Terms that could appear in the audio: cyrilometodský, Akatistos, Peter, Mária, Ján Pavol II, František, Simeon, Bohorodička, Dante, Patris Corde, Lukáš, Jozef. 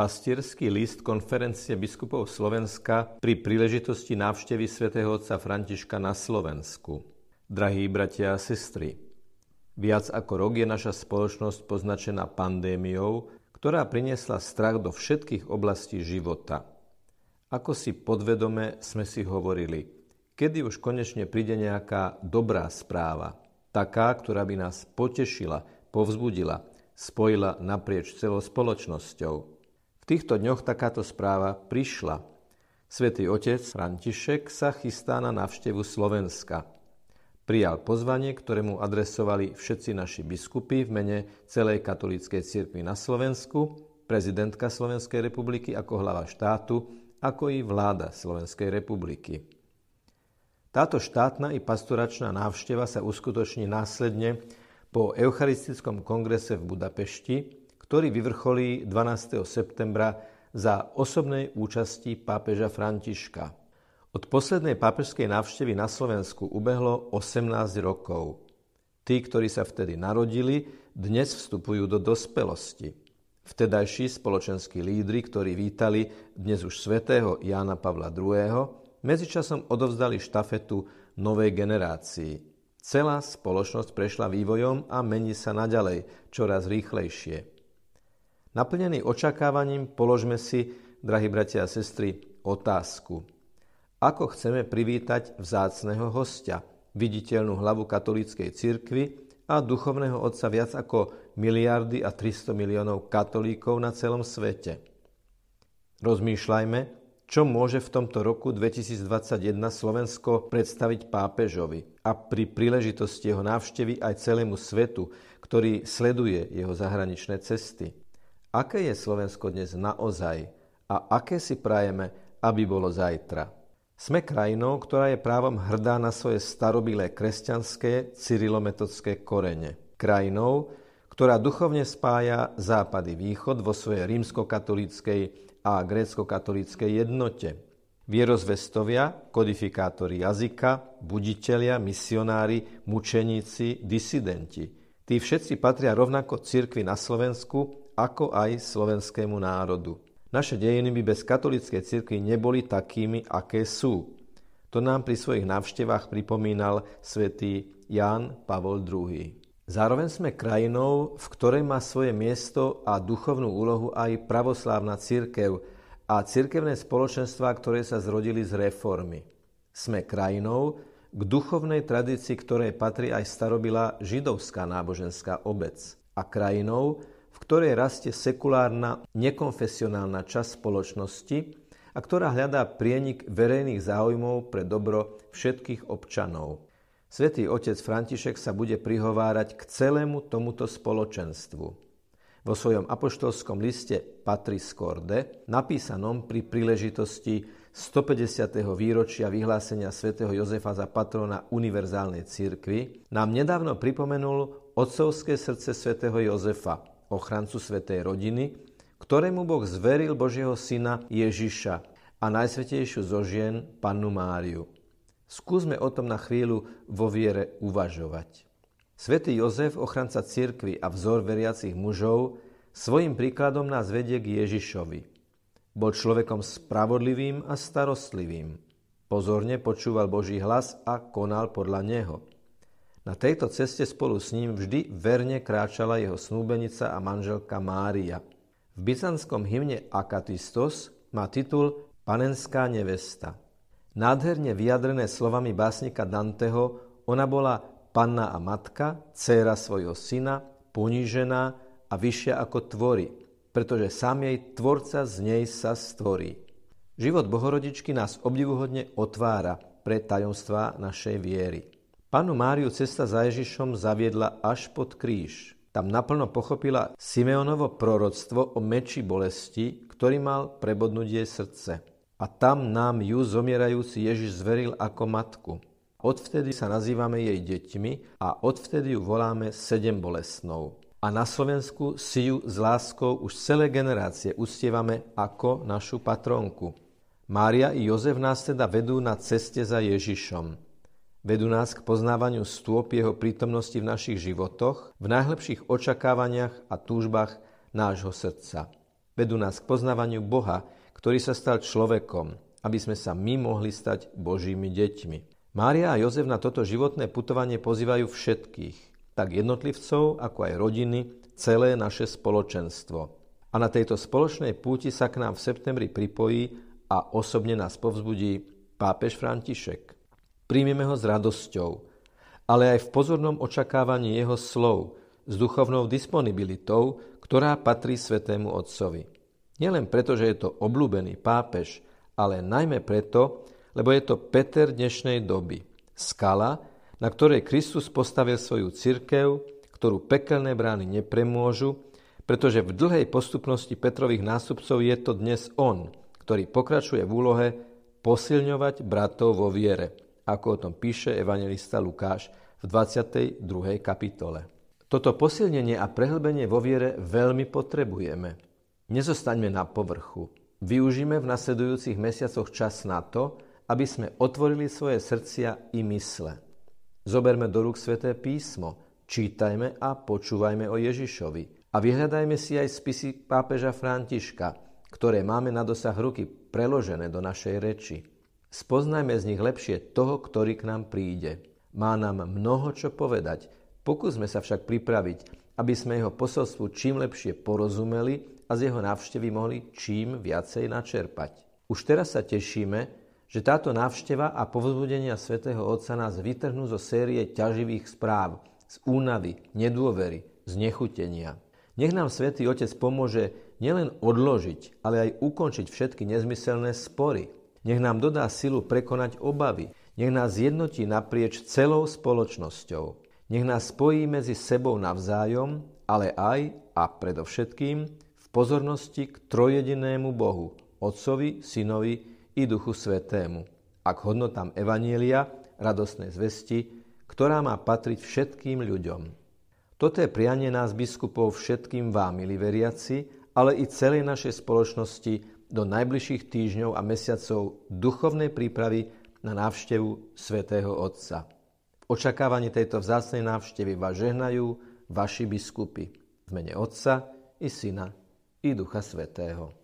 pastierský list Konferencie biskupov Slovenska pri príležitosti návštevy svätého otca Františka na Slovensku. Drahí bratia a sestry, viac ako rok je naša spoločnosť poznačená pandémiou, ktorá priniesla strach do všetkých oblastí života. Ako si podvedome sme si hovorili, kedy už konečne príde nejaká dobrá správa, taká, ktorá by nás potešila, povzbudila, spojila naprieč celou spoločnosťou. V týchto dňoch takáto správa prišla. Svätý otec František sa chystá na návštevu Slovenska. Prijal pozvanie, ktoré mu adresovali všetci naši biskupy v mene celej katolíckej cirkvi na Slovensku, prezidentka Slovenskej republiky ako hlava štátu, ako i vláda Slovenskej republiky. Táto štátna i pastoračná návšteva sa uskutoční následne po eucharistickom kongrese v Budapešti, ktorý vyvrcholí 12. septembra za osobnej účasti pápeža Františka. Od poslednej pápežskej návštevy na Slovensku ubehlo 18 rokov. Tí, ktorí sa vtedy narodili, dnes vstupujú do dospelosti. Vtedajší spoločenskí lídri, ktorí vítali dnes už svätého Jána Pavla II., medzičasom odovzdali štafetu novej generácii. Celá spoločnosť prešla vývojom a mení sa naďalej, čoraz rýchlejšie. Naplnený očakávaním položme si, drahí bratia a sestry, otázku. Ako chceme privítať vzácneho hostia, viditeľnú hlavu katolíckej cirkvi a duchovného otca viac ako 1,3 miliardy katolíkov na celom svete? Rozmýšľajme, čo môže v tomto roku 2021 Slovensko predstaviť pápežovi a pri príležitosti jeho návštevy aj celému svetu, ktorý sleduje jeho zahraničné cesty. Aké je Slovensko dnes naozaj a aké si prajeme, aby bolo zajtra? Sme krajinou, ktorá je právom hrdá na svoje starobilé kresťanské cyrilometodské korene. Krajinou, ktorá duchovne spája západ i východ vo svojej rímskokatolíckej a gréckokatolíckej jednote. Vierozvestovia, kodifikátori jazyka, buditelia, misionári, mučeníci, disidenti. Tí všetci patria rovnako cirkvi na Slovensku, ako aj slovenskému národu. Naše dejiny by bez katolíckej cirkvi neboli takými, aké sú. To nám pri svojich návštevách pripomínal svätý Ján Pavol II. Zároveň sme krajinou, v ktorej má svoje miesto a duchovnú úlohu aj pravoslávna cirkev a cirkevné spoločenstvá, ktoré sa zrodili z reformy. Sme krajinou k duchovnej tradícii, ktorej patrí aj starobilá židovská náboženská obec, a krajinou, v ktorej rastie sekulárna, nekonfesionálna časť spoločnosti a ktorá hľadá prienik verejných záujmov pre dobro všetkých občanov. Svätý otec František sa bude prihovárať k celému tomuto spoločenstvu. Vo svojom apoštolskom liste Patris Corde, napísanom pri príležitosti 150. výročia vyhlásenia svätého Jozefa za patrona univerzálnej cirkvi, nám nedávno pripomenul otcovské srdce svätého Jozefa, ochrancu svätej rodiny, ktorému Boh zveril Božieho syna Ježiša a najsvätejšiu zo žien, pannu Máriu. Skúsme o tom na chvíľu vo viere uvažovať. Svätý Jozef, ochranca cirkvi a vzor veriacich mužov, svojim príkladom nás vedie k Ježišovi. Bol človekom spravodlivým a starostlivým. Pozorne počúval Boží hlas a konal podľa neho. Na tejto ceste spolu s ním vždy verne kráčala jeho snúbenica a manželka Mária. V byzantskom hymne Akatistos má titul Panenská nevesta. Nádherne vyjadrené slovami básnika Danteho, ona bola panna a matka, dcéra svojho syna, ponížená a vyššia ako tvory, pretože sám jej tvorca z nej sa stvorí. Život Bohorodičky nás obdivuhodne otvára pre tajomstvá našej viery. Pannu Máriu cesta za Ježišom zaviedla až pod kríž. Tam naplno pochopila Simeonovo proroctvo o meči bolesti, ktorý mal prebodnúť jej srdce. A tam nám ju zomierajúci Ježiš zveril ako matku. Odvtedy sa nazývame jej deťmi a odvtedy ju voláme sedembolestnou. A na Slovensku si ju s láskou už celé generácie uctievame ako našu patronku. Mária i Jozef nás teda vedú na ceste za Ježišom. Vedú nás k poznávaniu stôp jeho prítomnosti v našich životoch, v najlepších očakávaniach a túžbách nášho srdca. Vedú nás k poznávaniu Boha, ktorý sa stal človekom, aby sme sa my mohli stať Božími deťmi. Mária a Jozef na toto životné putovanie pozývajú všetkých, tak jednotlivcov, ako aj rodiny, celé naše spoločenstvo. A na tejto spoločnej púti sa k nám v septembri pripojí a osobne nás povzbudí pápež František. Príjmeme ho s radosťou, ale aj v pozornom očakávaní jeho slov, s duchovnou disponibilitou, ktorá patrí Svätému Otcovi. Nielen preto, že je to obľúbený pápež, ale najmä preto, lebo je to Peter dnešnej doby, skala, na ktorej Kristus postavil svoju cirkev, ktorú pekelné brány nepremôžu, pretože v dlhej postupnosti Petrových nástupcov je to dnes on, ktorý pokračuje v úlohe posilňovať bratov vo viere, ako o tom píše evanjelista Lukáš v 22. kapitole. Toto posilnenie a prehlbenie vo viere veľmi potrebujeme. Nezostaňme na povrchu. Využíme v nasledujúcich mesiacoch čas na to, aby sme otvorili svoje srdcia i mysle. Zoberme do rúk Sväté písmo, čítajme a počúvajme o Ježišovi a vyhľadajme si aj spisy pápeža Františka, ktoré máme na dosah ruky preložené do našej reči. Spoznajme z nich lepšie toho, ktorý k nám príde. Má nám mnoho čo povedať. Pokúsme sa však pripraviť, aby sme jeho posolstvu čím lepšie porozumeli a z jeho návštevy mohli čím viacej načerpať. Už teraz sa tešíme, že táto návšteva a povzbudenia Svätého Otca nás vytrhnú zo série ťaživých správ, z únavy, nedôvery, znechutenia. Nech nám Svätý Otec pomôže nielen odložiť, ale aj ukončiť všetky nezmyselné spory. Nech nám dodá silu prekonať obavy. Nech nás jednotí naprieč celou spoločnosťou. Nech nás spojí medzi sebou navzájom, ale aj a predovšetkým v pozornosti k trojjedinému Bohu, Otcovi, Synovi i Duchu Svätému, a k hodnotám Evanjelia, radostnej zvesti, ktorá má patriť všetkým ľuďom. Toto je prianie nás biskupov všetkým vám, milí veriaci, ale i celej našej spoločnosti, do najbližších týždňov a mesiacov duchovnej prípravy na návštevu Svätého Otca. V očakávaní tejto vzácnej návštevy vás žehnajú vaši biskupy v mene Otca i Syna i Ducha Svätého.